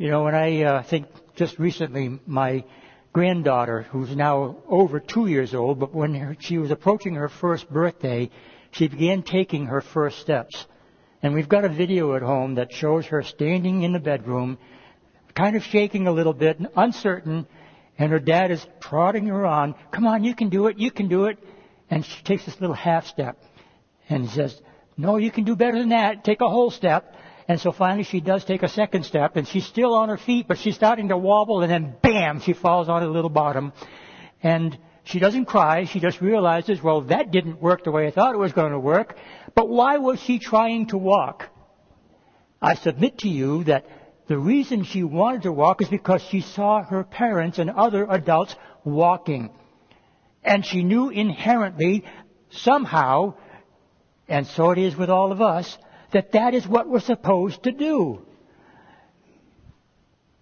You know, and I think just recently my granddaughter, who's now over 2 years old, but when she was approaching her first birthday, she began taking her first steps. And we've got a video at home that shows her standing in the bedroom, kind of shaking a little bit, uncertain, and her dad is prodding her on, come on, you can do it, you can do it. And she takes this little half step and he says, no, you can do better than that, take a whole step. And so finally she does take a second step, and she's still on her feet, but she's starting to wobble, and then bam, she falls on her little bottom. And she doesn't cry, she just realizes, well, that didn't work the way I thought it was going to work, but why was she trying to walk? I submit to you that the reason she wanted to walk is because she saw her parents and other adults walking. And she knew inherently, somehow, and so it is with all of us, that that is what we're supposed to do.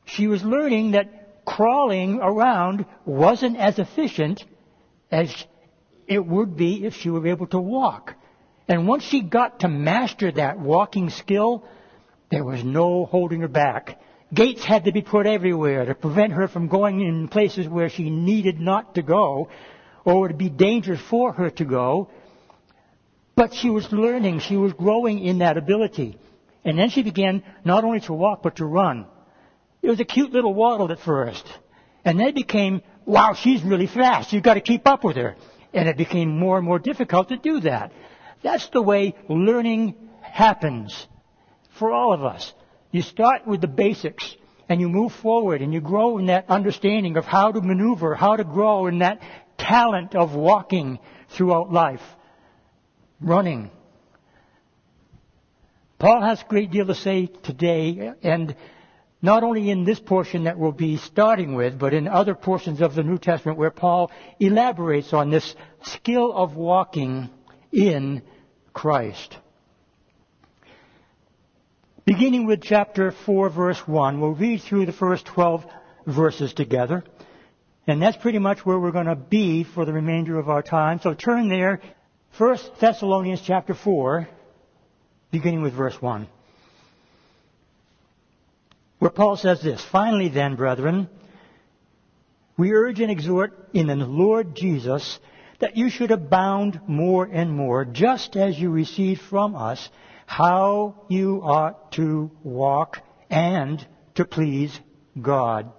She was learning that crawling around wasn't as efficient as it would be if she were able to walk. And once she got to master that walking skill, there was no holding her back. Gates had to be put everywhere to prevent her from going in places where she needed not to go or it would be dangerous for her to go. But she was learning. She was growing in that ability. And then she began not only to walk but to run. It was a cute little waddle at first. And then it became, wow, she's really fast. You've got to keep up with her. And it became more and more difficult to do that. That's the way learning happens. For all of us, you start with the basics and you move forward and you grow in that understanding of how to maneuver, how to grow in that talent of walking throughout life, running. Paul has a great deal to say today, and not only in this portion that we'll be starting with, but in other portions of the New Testament where Paul elaborates on this skill of walking in Christ. Beginning with chapter 4, verse 1, we'll read through the first 12 verses together. And that's pretty much where we're going to be for the remainder of our time. So turn there, 1 Thessalonians chapter 4, beginning with verse 1, where Paul says this, finally then, brethren, we urge and exhort in the Lord Jesus that you should abound more and more, just as you received from us, how you ought to walk and to please God.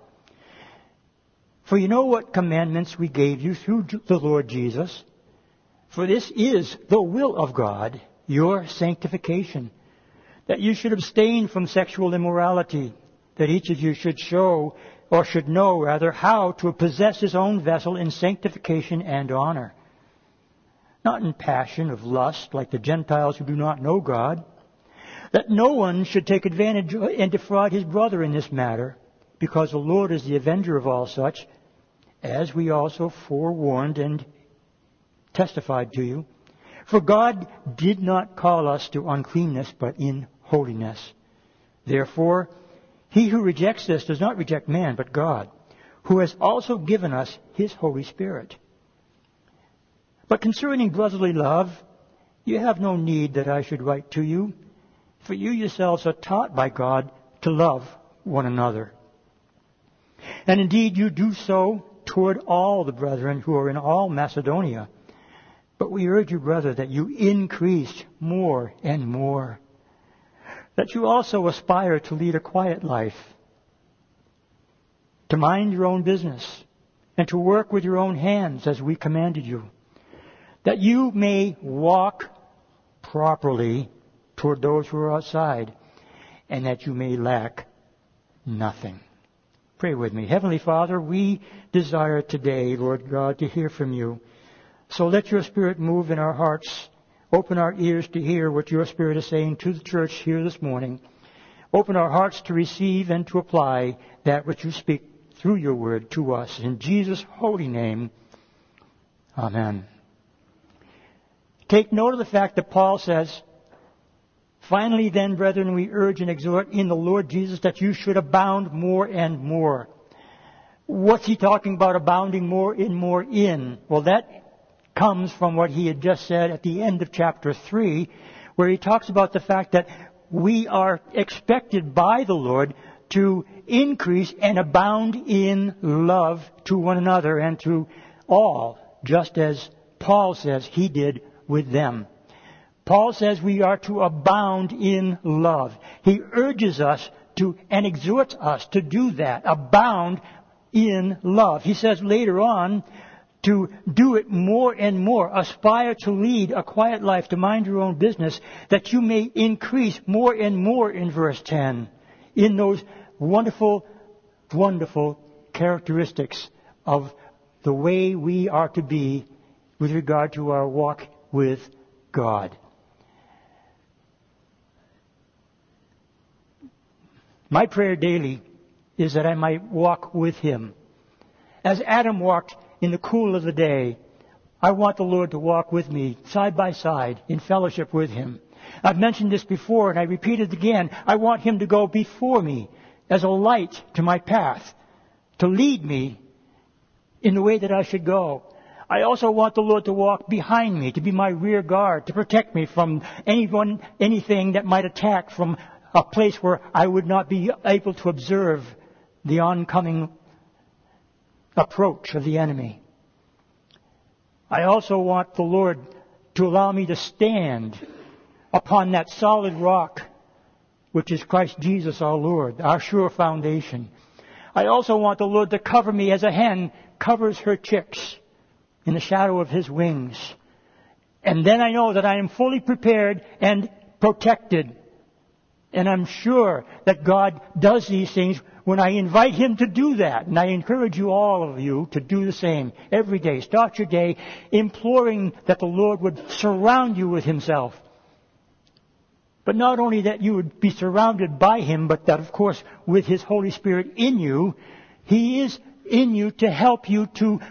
For you know what commandments we gave you through the Lord Jesus. For this is the will of God, your sanctification, that you should abstain from sexual immorality, that each of you should show, or should know rather, how to possess his own vessel in sanctification and honor, not in passion of lust like the Gentiles who do not know God, that no one should take advantage and defraud his brother in this matter, because the Lord is the avenger of all such, as we also forewarned and testified to you. For God did not call us to uncleanness, but in holiness. Therefore, he who rejects this does not reject man, but God, who has also given us his Holy Spirit. But concerning brotherly love, you have no need that I should write to you, for you yourselves are taught by God to love one another. And indeed you do so toward all the brethren who are in all Macedonia. But we urge you, brother, that you increase more and more, that you also aspire to lead a quiet life, to mind your own business, and to work with your own hands as we commanded you, that you may walk properly toward those who are outside, and that you may lack nothing. Pray with me. Heavenly Father, we desire today, Lord God, to hear from you. So let your Spirit move in our hearts. Open our ears to hear what your Spirit is saying to the church here this morning. Open our hearts to receive and to apply that which you speak through your word to us. In Jesus' holy name, amen. Take note of the fact that Paul says, finally then, brethren, we urge and exhort in the Lord Jesus that you should abound more and more. What's he talking about abounding more and more in? Well, that comes from what he had just said at the end of chapter 3, where he talks about the fact that we are expected by the Lord to increase and abound in love to one another and to all, just as Paul says he did with them. Paul says we are to abound in love. He urges us to and exhorts us to do that, abound in love. He says later on to do it more and more. Aspire to lead a quiet life, to mind your own business, that you may increase more and more in verse 10 in those wonderful, wonderful characteristics of the way we are to be with regard to our walk with God. My prayer daily is that I might walk with Him. As Adam walked in the cool of the day, I want the Lord to walk with me, side by side, in fellowship with Him. I've mentioned this before, and I repeat it again. I want Him to go before me as a light to my path, to lead me in the way that I should go. I also want the Lord to walk behind me, to be my rear guard, to protect me from anything that might attack from a place where I would not be able to observe the oncoming approach of the enemy. I also want the Lord to allow me to stand upon that solid rock, which is Christ Jesus our Lord, our sure foundation. I also want the Lord to cover me as a hen covers her chicks in the shadow of His wings. And then I know that I am fully prepared and protected. And I'm sure that God does these things when I invite Him to do that. And I encourage you, all of you, to do the same every day. Start your day imploring that the Lord would surround you with Himself. But not only that you would be surrounded by Him, but that, of course, with His Holy Spirit in you, He is in you to help you to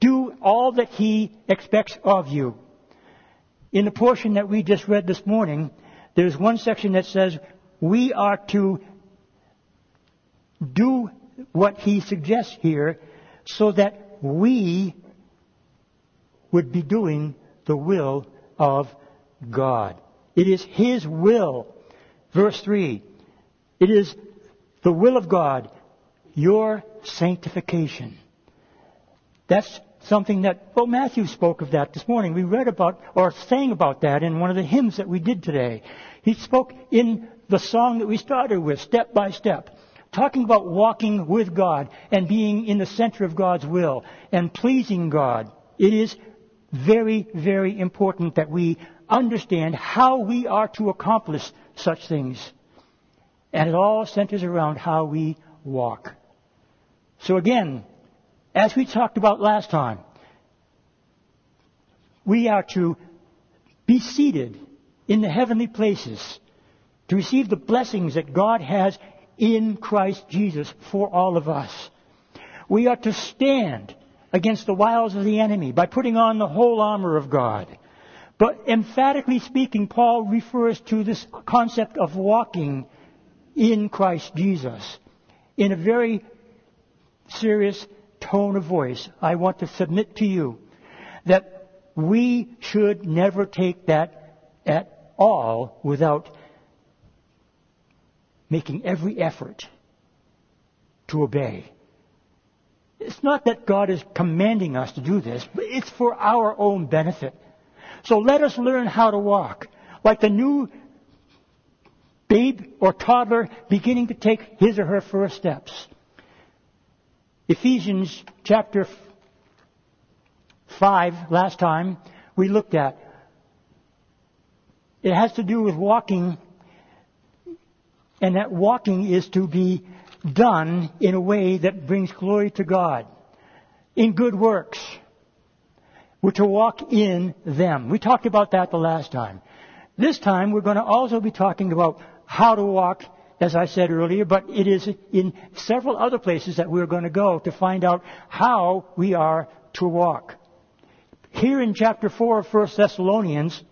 do all that He expects of you. In the portion that we just read this morning, there's one section that says we are to do what He suggests here so that we would be doing the will of God. It is His will. Verse 3, it is the will of God, your sanctification. That's something that, Matthew spoke of that this morning. We read about, or sang about that in one of the hymns that we did today. He spoke in the song that we started with, Step by Step, talking about walking with God and being in the center of God's will and pleasing God. It is very, very important that we understand how we are to accomplish such things. And it all centers around how we walk. So again, as we talked about last time, we are to be seated in the heavenly places to receive the blessings that God has in Christ Jesus for all of us. We are to stand against the wiles of the enemy by putting on the whole armor of God. But emphatically speaking, Paul refers to this concept of walking in Christ Jesus in a very serious tone of voice. I want to submit to you that we should never take that at all without making every effort to obey. It's not that God is commanding us to do this, but it's for our own benefit. So let us learn how to walk like the new babe or toddler beginning to take his or her first steps. Ephesians chapter 5, last time, we looked at. It has to do with walking, and that walking is to be done in a way that brings glory to God. In good works, we're to walk in them. We talked about that the last time. This time, we're going to also be talking about how to walk, as I said earlier, but it is in several other places that we're going to go to find out how we are to walk. Here in chapter 4 of 1 Thessalonians,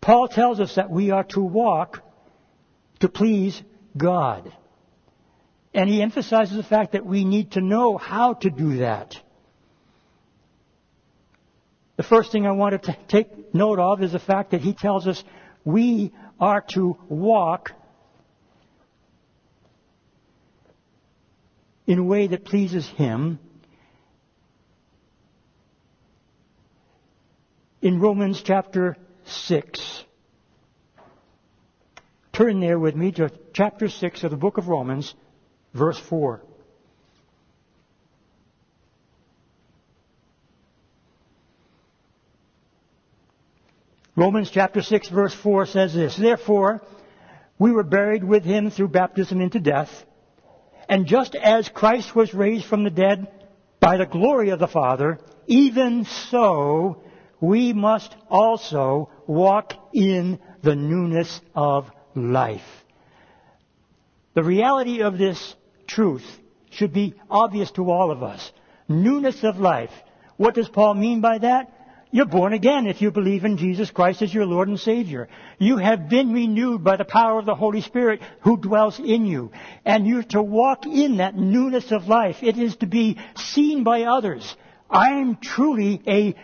Paul tells us that we are to walk to please God. And he emphasizes the fact that we need to know how to do that. The first thing I wanted to take note of is the fact that he tells us we are to walk in a way that pleases Him. In Romans chapter 6. Turn there with me to chapter 6 of the book of Romans, verse 4. Romans chapter 6, verse 4 says this: "Therefore, we were buried with Him through baptism into death, and just as Christ was raised from the dead by the glory of the Father, even so we must also walk in the newness of life." The reality of this truth should be obvious to all of us. Newness of life. What does Paul mean by that? You're born again if you believe in Jesus Christ as your Lord and Savior. You have been renewed by the power of the Holy Spirit who dwells in you. And you're to walk in that newness of life. It is to be seen by others. I am truly a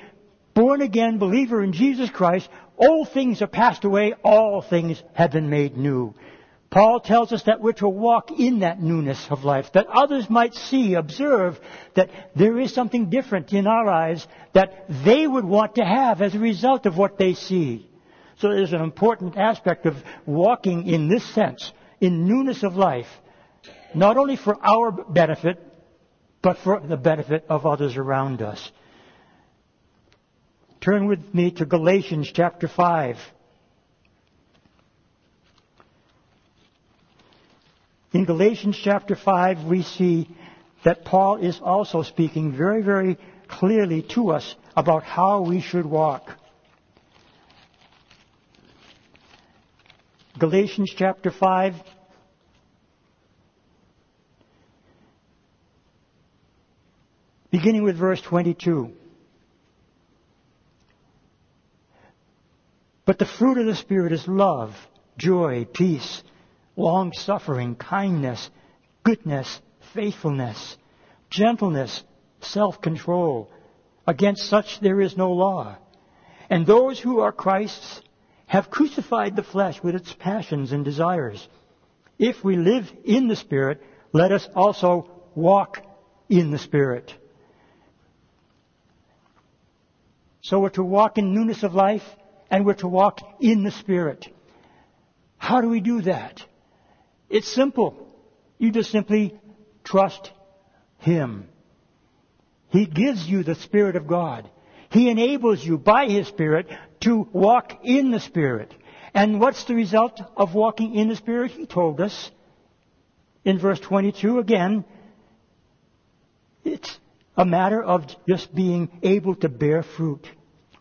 born again believer in Jesus Christ. Old things are passed away. All things have been made new. Paul tells us that we're to walk in that newness of life, that others might see, observe that there is something different in our lives that they would want to have as a result of what they see. So there's an important aspect of walking in this sense, in newness of life, not only for our benefit, but for the benefit of others around us. Turn with me to Galatians chapter 5. In Galatians chapter 5, we see that Paul is also speaking very, very clearly to us about how we should walk. Galatians chapter 5, beginning with verse 22. "But the fruit of the Spirit is love, joy, peace, long-suffering, kindness, goodness, faithfulness, gentleness, self-control. Against such there is no law. And those who are Christ's have crucified the flesh with its passions and desires. If we live in the Spirit, let us also walk in the Spirit." So we're to walk in newness of life, and we're to walk in the Spirit. How do we do that? It's simple. You just simply trust Him. He gives you the Spirit of God. He enables you by His Spirit to walk in the Spirit. And what's the result of walking in the Spirit? He told us in verse 22 again, it's a matter of just being able to bear fruit.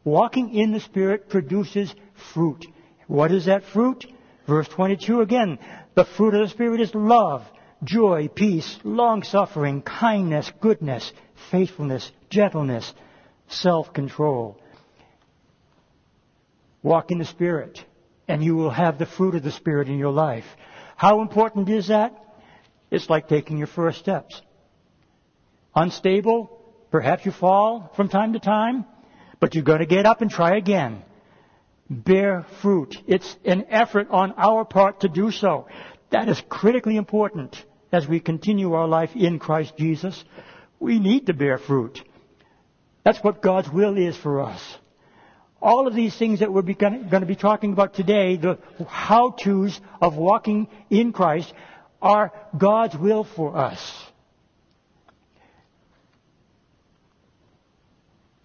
Walking in the Spirit produces fruit. What is that fruit? Verse 22 again, "The fruit of the Spirit is love, joy, peace, long-suffering, kindness, goodness, faithfulness, gentleness, self-control." Walk in the Spirit, and you will have the fruit of the Spirit in your life. How important is that? It's like taking your first steps. Unstable, perhaps you fall from time to time, but you're going to get up and try again. Bear fruit. It's an effort on our part to do so. That is critically important as we continue our life in Christ Jesus. We need to bear fruit. That's what God's will is for us. All of these things that we're going to be talking about today, the how-tos of walking in Christ, are God's will for us.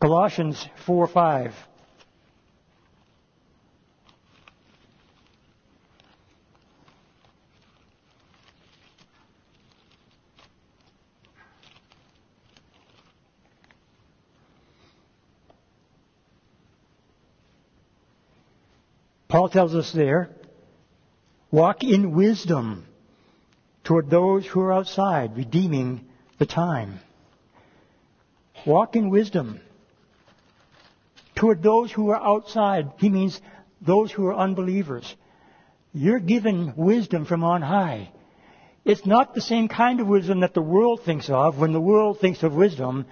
Colossians 4:5. Paul tells us there, "Walk in wisdom toward those who are outside, redeeming the time." Walk in wisdom toward those who are outside. He means those who are unbelievers. You're given wisdom from on high. It's not the same kind of wisdom that the world thinks of. When the world thinks of wisdom,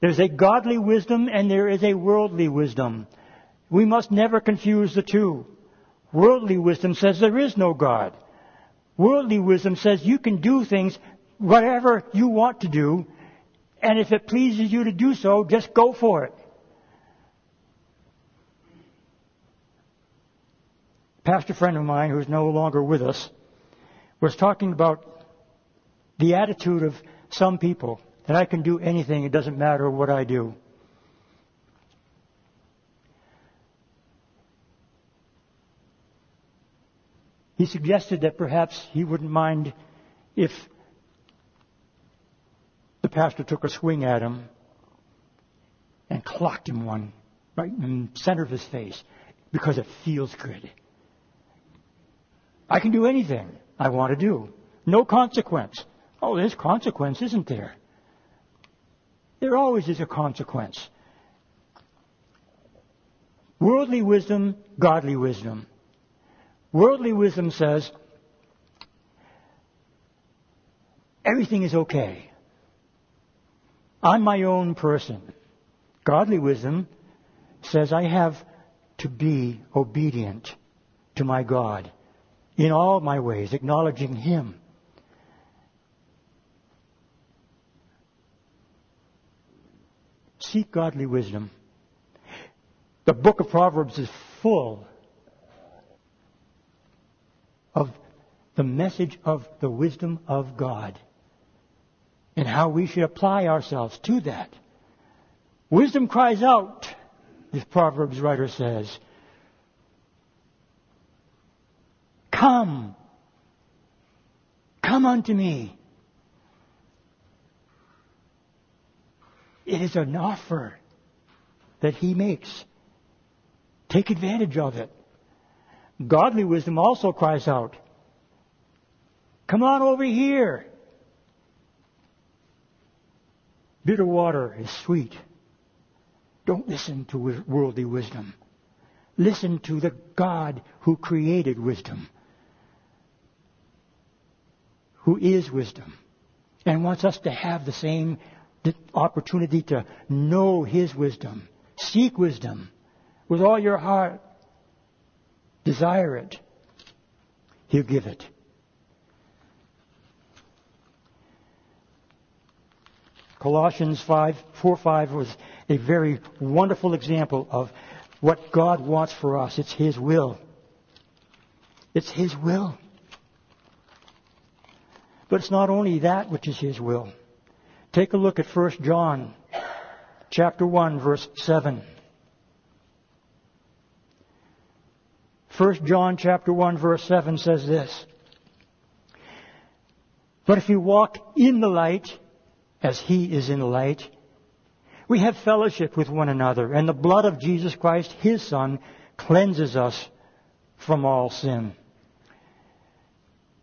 there's a godly wisdom and there is a worldly wisdom. We must never confuse the two. Worldly wisdom says there is no God. Worldly wisdom says you can do things whatever you want to do, and if it pleases you to do so, just go for it. A pastor friend of mine, who's no longer with us, was talking about the attitude of some people, that I can do anything, it doesn't matter what I do. He suggested that perhaps he wouldn't mind if the pastor took a swing at him and clocked him one right in the center of his face, because it feels good. I can do anything I want to do. No consequence. Oh, there's consequence, isn't there? There always is a consequence. Worldly wisdom, godly wisdom. Worldly wisdom says, everything is okay. I'm my own person. Godly wisdom says I have to be obedient to my God in all my ways, acknowledging Him. Seek godly wisdom. The book of Proverbs is full of the message of the wisdom of God and how we should apply ourselves to that. Wisdom cries out, this Proverbs writer says. Come unto me. It is an offer that he makes. Take advantage of it. Godly wisdom also cries out, come on over here. Bitter water is sweet. Don't listen to worldly wisdom. Listen to the God who created wisdom, who is wisdom, and wants us to have the same the opportunity to know His wisdom. Seek wisdom with all your heart. Desire it. He'll give it. Colossians 4:5 was a very wonderful example of what God wants for us. It's His will. It's His will. But it's not only that which is His will. Take a look at 1 John chapter 1, verse 7. 1 John chapter 1, verse 7 says this, but if you walk in the light, as He is in the light, we have fellowship with one another, and the blood of Jesus Christ, His Son, cleanses us from all sin.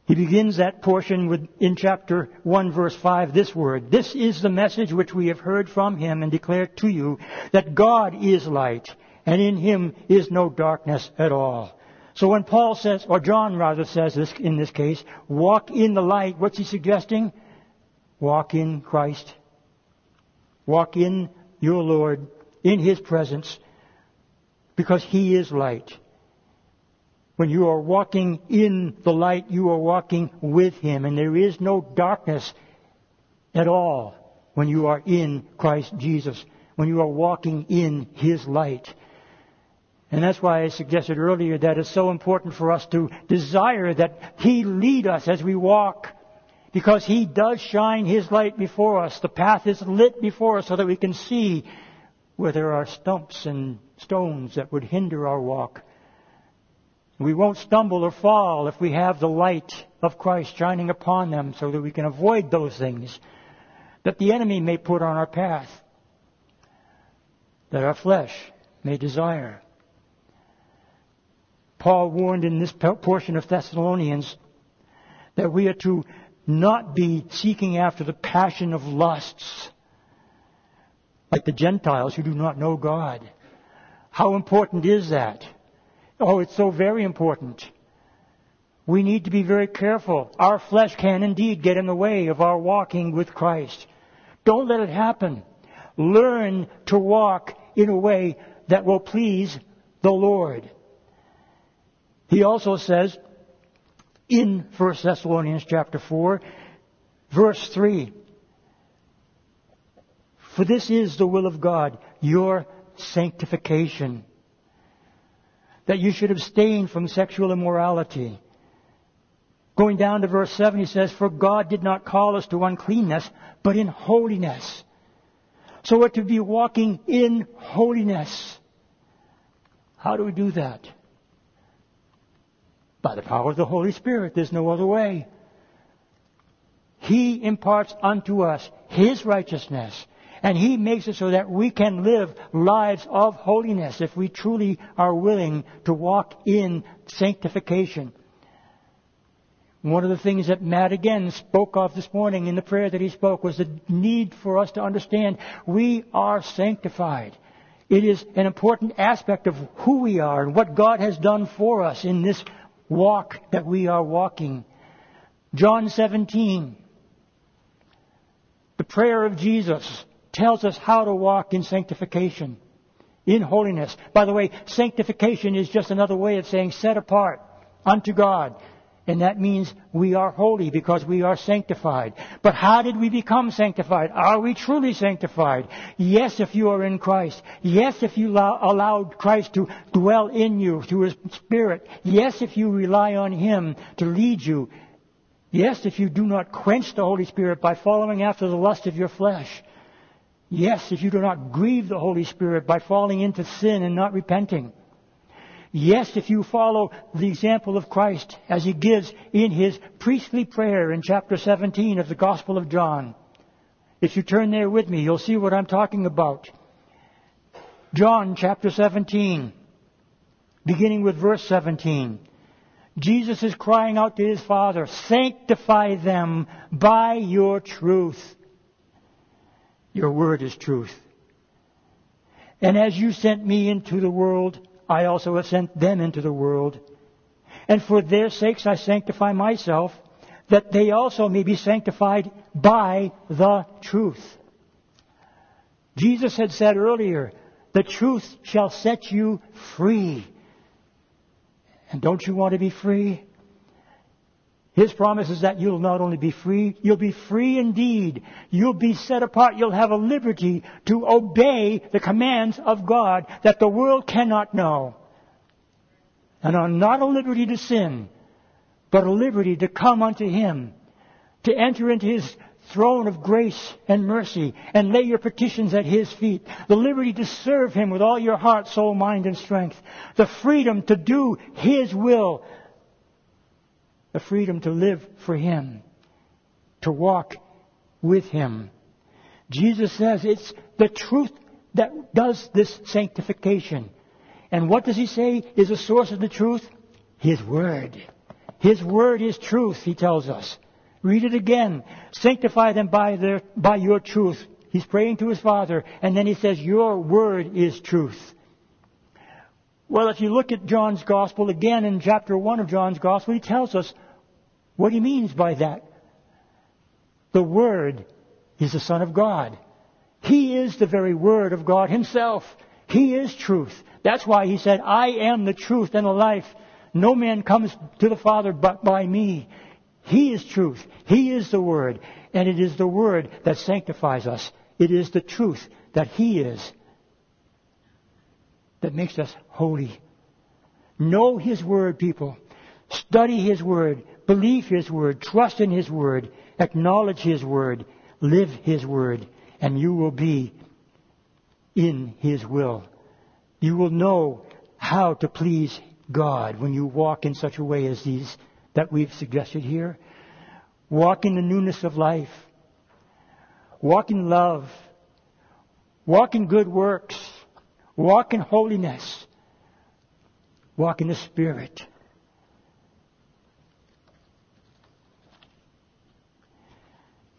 He begins that portion with, in chapter 1, verse 5, this word, this is the message which we have heard from Him and declared to you, that God is light, and in Him is no darkness at all. So when Paul says, or John rather says this in this case, walk in the light, what's he suggesting? Walk in Christ. Walk in your Lord, in His presence, because He is light. When you are walking in the light, you are walking with Him. And there is no darkness at all when you are in Christ Jesus, when you are walking in His light. And that's why I suggested earlier that it's so important for us to desire that He lead us as we walk, because He does shine His light before us. The path is lit before us so that we can see where there are stumps and stones that would hinder our walk. We won't stumble or fall if we have the light of Christ shining upon them so that we can avoid those things that the enemy may put on our path, that our flesh may desire. Paul warned in this portion of Thessalonians that we are to not be seeking after the passion of lusts like the Gentiles who do not know God. How important is that? Oh, it's so very important. We need to be very careful. Our flesh can indeed get in the way of our walking with Christ. Don't let it happen. Learn to walk in a way that will please the Lord. He also says in 1 Thessalonians chapter 4 Verse 3. For this is the will of God, your sanctification, that you should abstain from sexual immorality. Going down to verse 7, he says, for God did not call us to uncleanness, but in holiness. So we're to be walking in holiness. How do we do that? By the power of the Holy Spirit. There's no other way. He imparts unto us His righteousness. And He makes it so that we can live lives of holiness if we truly are willing to walk in sanctification. One of the things that Matt again spoke of this morning in the prayer that he spoke was the need for us to understand we are sanctified. It is an important aspect of who we are and what God has done for us in this walk that we are walking. John 17, the prayer of Jesus, tells us how to walk in sanctification, in holiness. By the way, sanctification is just another way of saying set apart unto God. And that means we are holy because we are sanctified. But how did we become sanctified? Are we truly sanctified? Yes, if you are in Christ. Yes, if you allowed Christ to dwell in you through His Spirit. Yes, if you rely on Him to lead you. Yes, if you do not quench the Holy Spirit by following after the lust of your flesh. Yes, if you do not grieve the Holy Spirit by falling into sin and not repenting. Yes, if you follow the example of Christ as He gives in His priestly prayer in chapter 17 of the Gospel of John. If you turn there with me, you'll see what I'm talking about. John chapter 17, beginning with verse 17. Jesus is crying out to His Father, sanctify them by your truth. Your word is truth. And as you sent me into the world, I also have sent them into the world. And for their sakes I sanctify myself, that they also may be sanctified by the truth. Jesus had said earlier, the truth shall set you free. And don't you want to be free? His promise is that you'll not only be free, you'll be free indeed. You'll be set apart. You'll have a liberty to obey the commands of God that the world cannot know. And not a liberty to sin, but a liberty to come unto Him, to enter into His throne of grace and mercy and lay your petitions at His feet. The liberty to serve Him with all your heart, soul, mind, and strength. The freedom to do His will. The freedom to live for Him, to walk with Him. Jesus says it's the truth that does this sanctification. And what does He say is the source of the truth? His Word. His Word is truth, He tells us. Read it again. Sanctify them by your truth. He's praying to His Father, and then He says, your Word is truth. Well, if you look at John's Gospel again in chapter 1 of John's Gospel, he tells us what he means by that. The Word is the Son of God. He is the very Word of God Himself. He is truth. That's why He said, I am the truth and the life. No man comes to the Father but by me. He is truth. He is the Word. And it is the Word that sanctifies us. It is the truth that He is that makes us holy. Know His Word, people. Study His Word. Believe His Word. Trust in His Word. Acknowledge His Word. Live His Word. And you will be in His will. You will know how to please God when you walk in such a way as these that we've suggested here. Walk in the newness of life. Walk in love. Walk in good works. Walk in holiness. Walk in the Spirit.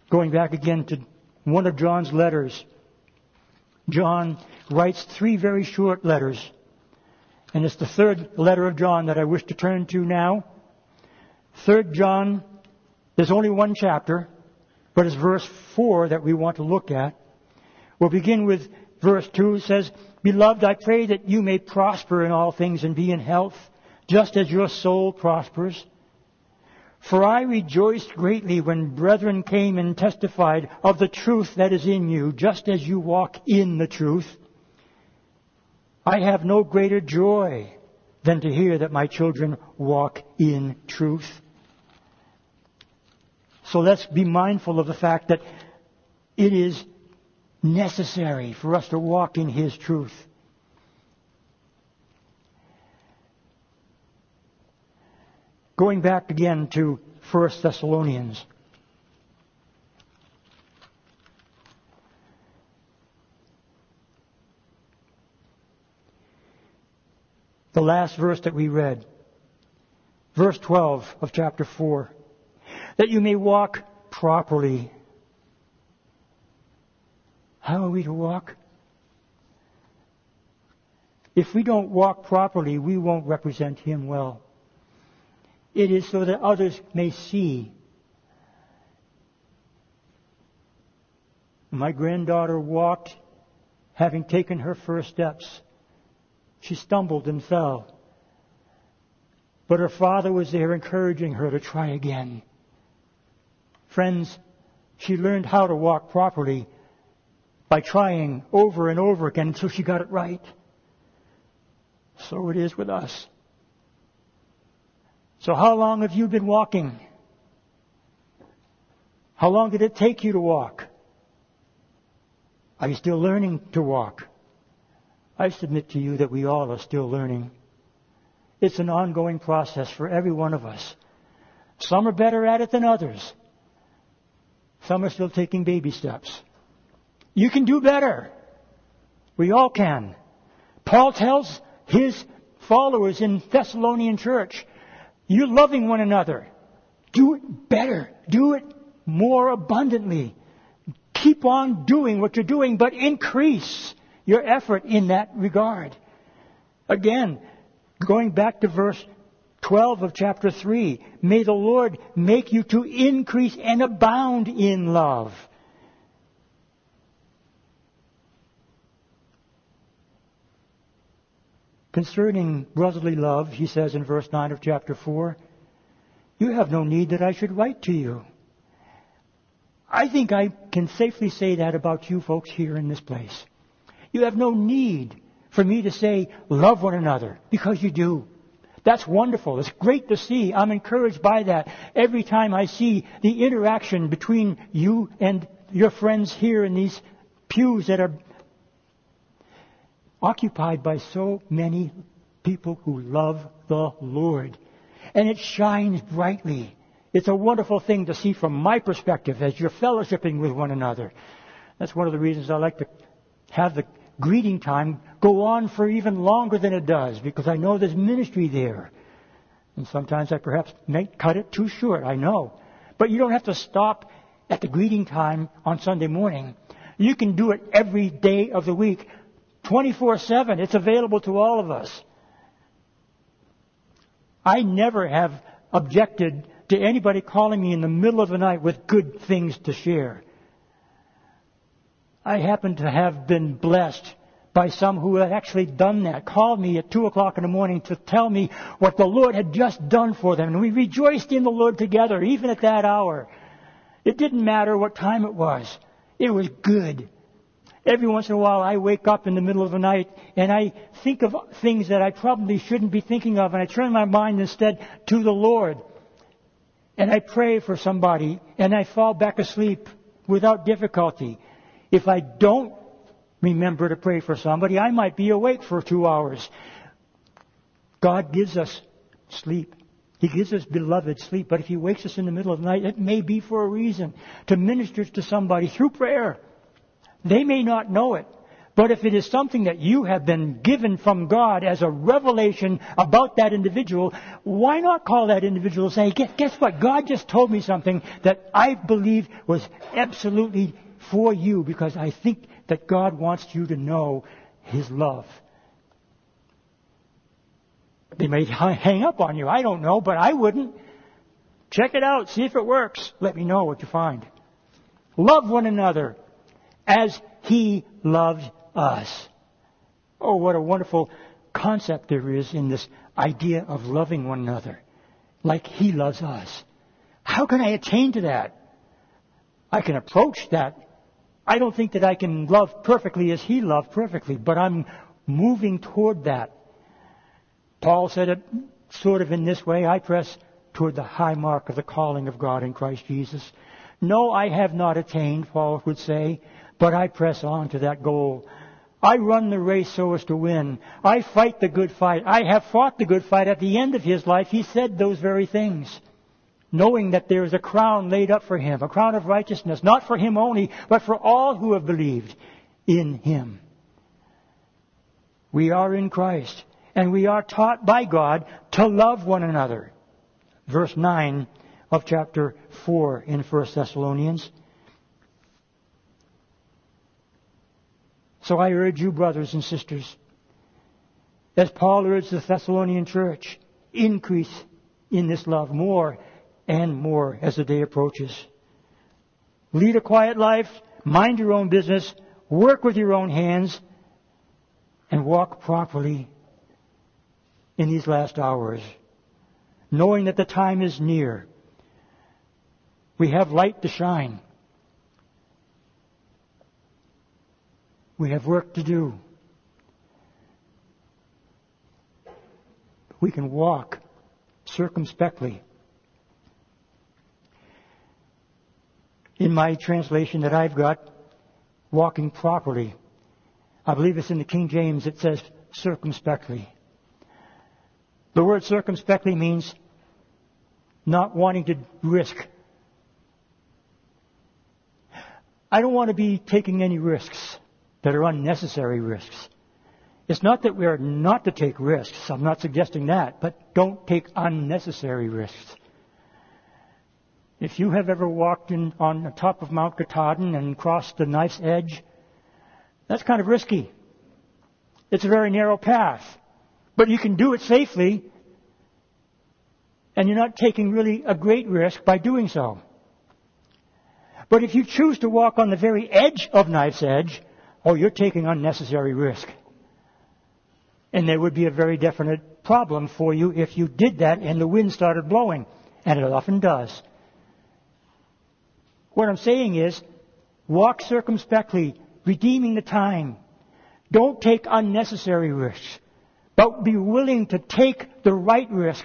Going back again to one of John's letters. John writes 3 very short letters. And it's the 3rd letter of John that I wish to turn to now. 3rd John, there's only 1 chapter, but it's verse 4 that we want to look at. We'll begin with verse 2. Says, Beloved, I pray that you may prosper in all things and be in health, just as your soul prospers. For I rejoiced greatly when brethren came and testified of the truth that is in you, just as you walk in the truth. I have no greater joy than to hear that my children walk in truth. So let's be mindful of the fact that it is necessary for us to walk in His truth. Going back again to 1 Thessalonians. The last verse that we read, verse 12 of chapter 4, that you may walk properly. How are we to walk? If we don't walk properly, we won't represent Him well. It is so that others may see. My granddaughter walked, having taken her first steps. She stumbled and fell. But her father was there encouraging her to try again. Friends, she learned how to walk properly by trying over and over again until she got it right. So it is with us. So how long have you been walking? How long did it take you to walk? Are you still learning to walk? I submit to you that we all are still learning. It's an ongoing process for every one of us. Some are better at it than others. Some are still taking baby steps. You can do better. We all can. Paul tells his followers in Thessalonian church, you're loving one another. Do it better. Do it more abundantly. Keep on doing what you're doing, but increase your effort in that regard. Again, going back to verse 12 of chapter 3, may the Lord make you to increase and abound in love. Concerning brotherly love, he says in verse 9 of chapter 4, you have no need that I should write to you. I think I can safely say that about you folks here in this place. You have no need for me to say, love one another, because you do. That's wonderful. It's great to see. I'm encouraged by that. Every time I see the interaction between you and your friends here in these pews that are occupied by so many people who love the Lord. And it shines brightly. It's a wonderful thing to see from my perspective as you're fellowshipping with one another. That's one of the reasons I like to have the greeting time go on for even longer than it does, because I know there's ministry there. And sometimes I perhaps may cut it too short, I know. But you don't have to stop at the greeting time on Sunday morning. You can do it every day of the week, 24/7. It's available to all of us. I never have objected to anybody calling me in the middle of the night with good things to share. I happen to have been blessed by some who had actually done that, called me at 2 o'clock in the morning to tell me what the Lord had just done for them. And we rejoiced in the Lord together, even at that hour. It didn't matter what time it was. It was good. Every once in a while, I wake up in the middle of the night and I think of things that I probably shouldn't be thinking of. And I turn my mind instead to the Lord. And I pray for somebody and I fall back asleep without difficulty. If I don't remember to pray for somebody, I might be awake for 2 hours. God gives us sleep. He gives us beloved sleep. But if He wakes us in the middle of the night, it may be for a reason, to minister to somebody through prayer. They may not know it. But if it is something that you have been given from God as a revelation about that individual, why not call that individual and say, guess what? God just told me something that I believe was absolutely for you, because I think that God wants you to know His love. They may hang up on you. I don't know, but I wouldn't. Check it out. See if it works. Let me know what you find. Love one another as He loves us. Oh, what a wonderful concept there is in this idea of loving one another like He loves us. How can I attain to that? I can approach that. I don't think that I can love perfectly as He loved perfectly, but I'm moving toward that. Paul said it sort of in this way, I press toward the high mark of the calling of God in Christ Jesus. No, I have not attained, Paul would say, but I press on to that goal. I run the race so as to win. I fight the good fight. I have fought the good fight. At the end of his life, he said those very things, knowing that there is a crown laid up for him, a crown of righteousness, not for him only, but for all who have believed in him. We are in Christ, and we are taught by God to love one another. Verse 9 of chapter 4 in 1 Thessalonians. So I urge you, brothers and sisters, as Paul urged the Thessalonian church, increase in this love more and more as the day approaches. Lead a quiet life, mind your own business, work with your own hands, and walk properly in these last hours, knowing that the time is near. We have light to shine. We have work to do. We can walk circumspectly. In my translation that I've got, walking properly, I believe it's in the King James, it says circumspectly. The word circumspectly means not wanting to risk. I don't want to be taking any risks that are unnecessary risks. It's not that we are not to take risks. I'm not suggesting that. But don't take unnecessary risks. If you have ever walked on the top of Mount Katahdin and crossed the knife's edge, that's kind of risky. It's a very narrow path. But you can do it safely. And you're not taking really a great risk by doing so. But if you choose to walk on the very edge of knife's edge, oh, you're taking unnecessary risk. And there would be a very definite problem for you if you did that and the wind started blowing. And it often does. What I'm saying is, walk circumspectly, redeeming the time. Don't take unnecessary risks, but be willing to take the right risk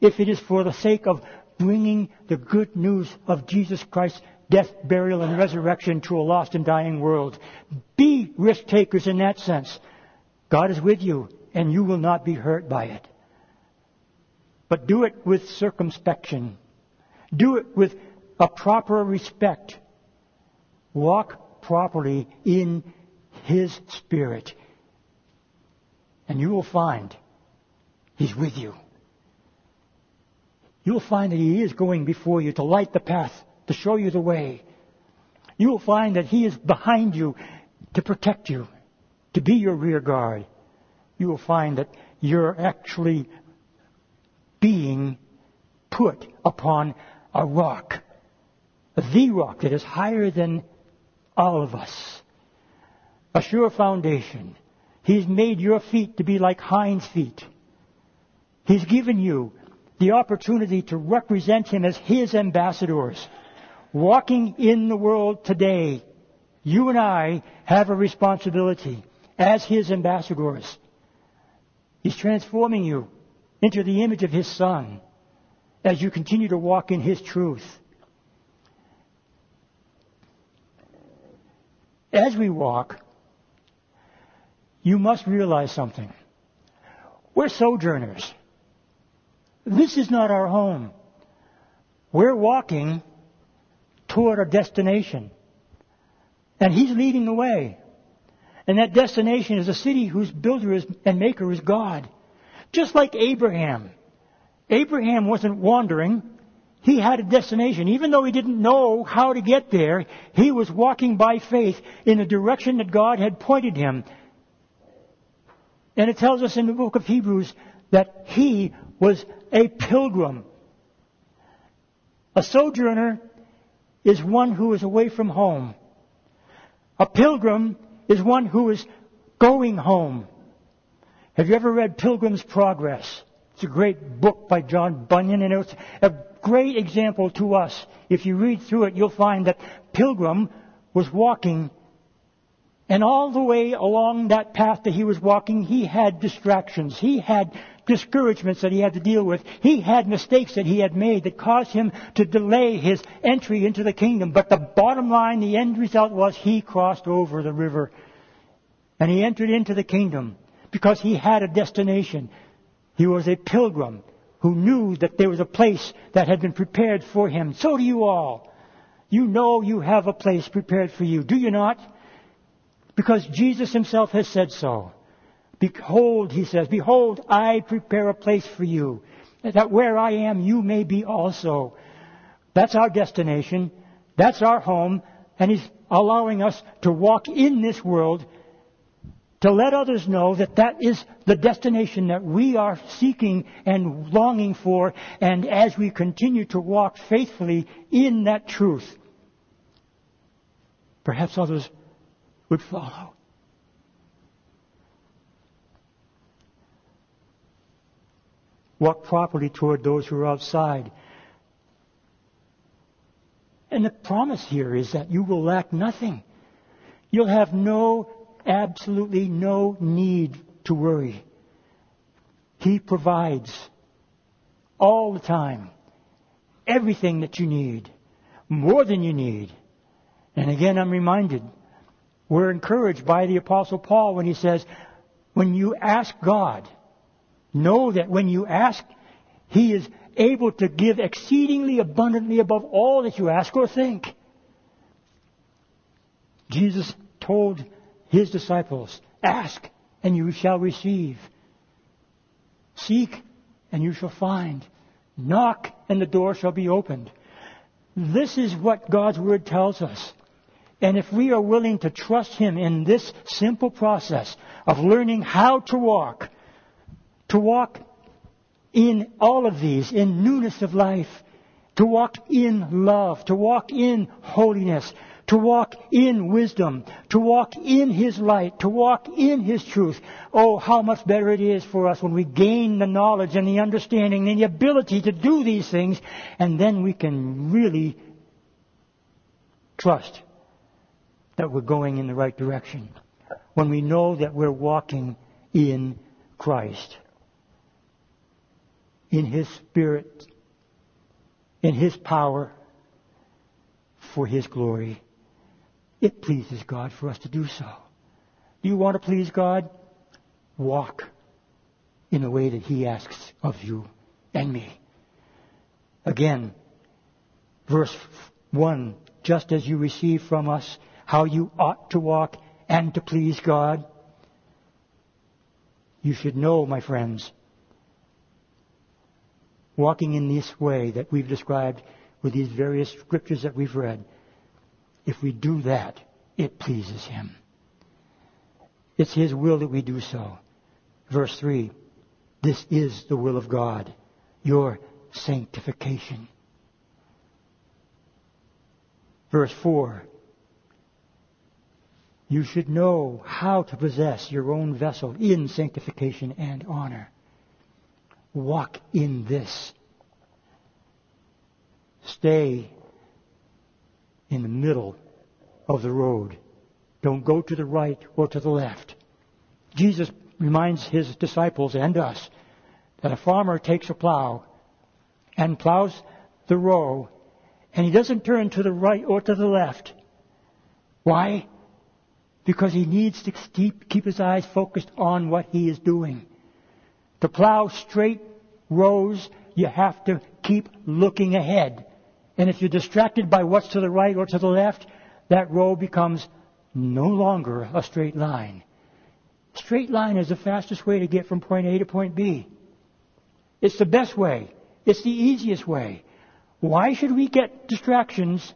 if it is for the sake of bringing the good news of Jesus Christ's death, burial, and resurrection to a lost and dying world. Be risk takers in that sense. God is with you, and you will not be hurt by it. But do it with circumspection. Do it with a proper respect. Walk properly in His Spirit. And you will find He's with you. You will find that He is going before you to light the path, to show you the way. You will find that He is behind you to protect you, to be your rear guard. You will find that you're actually being put upon a rock, the rock that is higher than all of us, a sure foundation. He's made your feet to be like hinds' feet. He's given you the opportunity to represent Him as His ambassadors. Walking in the world today, you and I have a responsibility as His ambassadors. He's transforming you into the image of His Son as you continue to walk in His truth. As we walk, you must realize something. We're sojourners. This is not our home. We're walking toward a destination. And He's leading the way. And that destination is a city whose builder and maker is God. Just like Abraham. Abraham wasn't wandering. He had a destination. Even though he didn't know how to get there, he was walking by faith in the direction that God had pointed him. And it tells us in the book of Hebrews that he was a pilgrim. A sojourner is one who is away from home. A pilgrim is one who is going home. Have you ever read Pilgrim's Progress? It's a great book by John Bunyan, and it's a great example to us. If you read through it, you'll find that Pilgrim was walking, and all the way along that path that he was walking, he had distractions. He had discouragements that he had to deal with. He had mistakes that he had made that caused him to delay his entry into the kingdom. But the bottom line, the end result was he crossed over the river and he entered into the kingdom because he had a destination. He was a pilgrim who knew that there was a place that had been prepared for him. So do you all. You know you have a place prepared for you, do you not? Because Jesus himself has said so. Behold, he says, behold, I prepare a place for you, that where I am, you may be also. That's our destination. That's our home. And he's allowing us to walk in this world to let others know that that is the destination that we are seeking and longing for. And as we continue to walk faithfully in that truth, perhaps others would follow. Walk properly toward those who are outside. And the promise here is that you will lack nothing. You'll have absolutely no need to worry. He provides all the time everything that you need, more than you need. And again, I'm reminded, we're encouraged by the Apostle Paul when he says, when you ask God, know that when you ask, He is able to give exceedingly abundantly above all that you ask or think. Jesus told His disciples, ask and you shall receive. Seek and you shall find. Knock and the door shall be opened. This is what God's Word tells us. And if we are willing to trust Him in this simple process of learning how to walk in all of these, in newness of life, to walk in love, to walk in holiness, to walk in wisdom, to walk in His light, to walk in His truth. Oh, how much better it is for us when we gain the knowledge and the understanding and the ability to do these things, and then we can really trust that we're going in the right direction when we know that we're walking in Christ, in His Spirit, in His power, for His glory. It pleases God for us to do so. Do you want to please God? Walk in the way that He asks of you and me. Again, verse 1, just as you receive from us how you ought to walk and to please God. You should know, my friends, walking in this way that we've described with these various scriptures that we've read, if we do that, it pleases Him. It's His will that we do so. Verse 3, this is the will of God, your sanctification. Verse 4, you should know how to possess your own vessel in sanctification and honor. Walk in this. Stay in the middle of the road. Don't go to the right or to the left. Jesus reminds His disciples and us that a farmer takes a plow and plows the row, and he doesn't turn to the right or to the left. Why? Because he needs to keep his eyes focused on what he is doing. To plow straight rows, you have to keep looking ahead. And if you're distracted by what's to the right or to the left, that row becomes no longer a straight line. Straight line is the fastest way to get from point A to point B. It's the best way. It's the easiest way. Why should we get distractions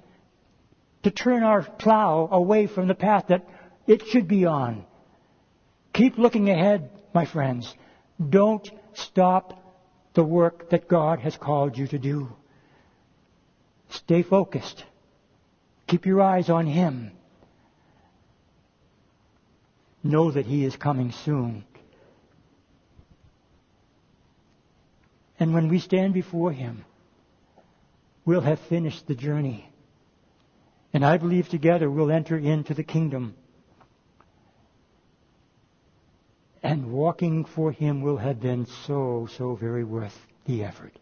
to turn our plow away from the path that it should be on? Keep looking ahead, my friends. Don't stop the work that God has called you to do. Stay focused. Keep your eyes on Him. Know that He is coming soon. And when we stand before Him, we'll have finished the journey. And I believe together we'll enter into the kingdom. And walking for Him will have been so, so very worth the effort.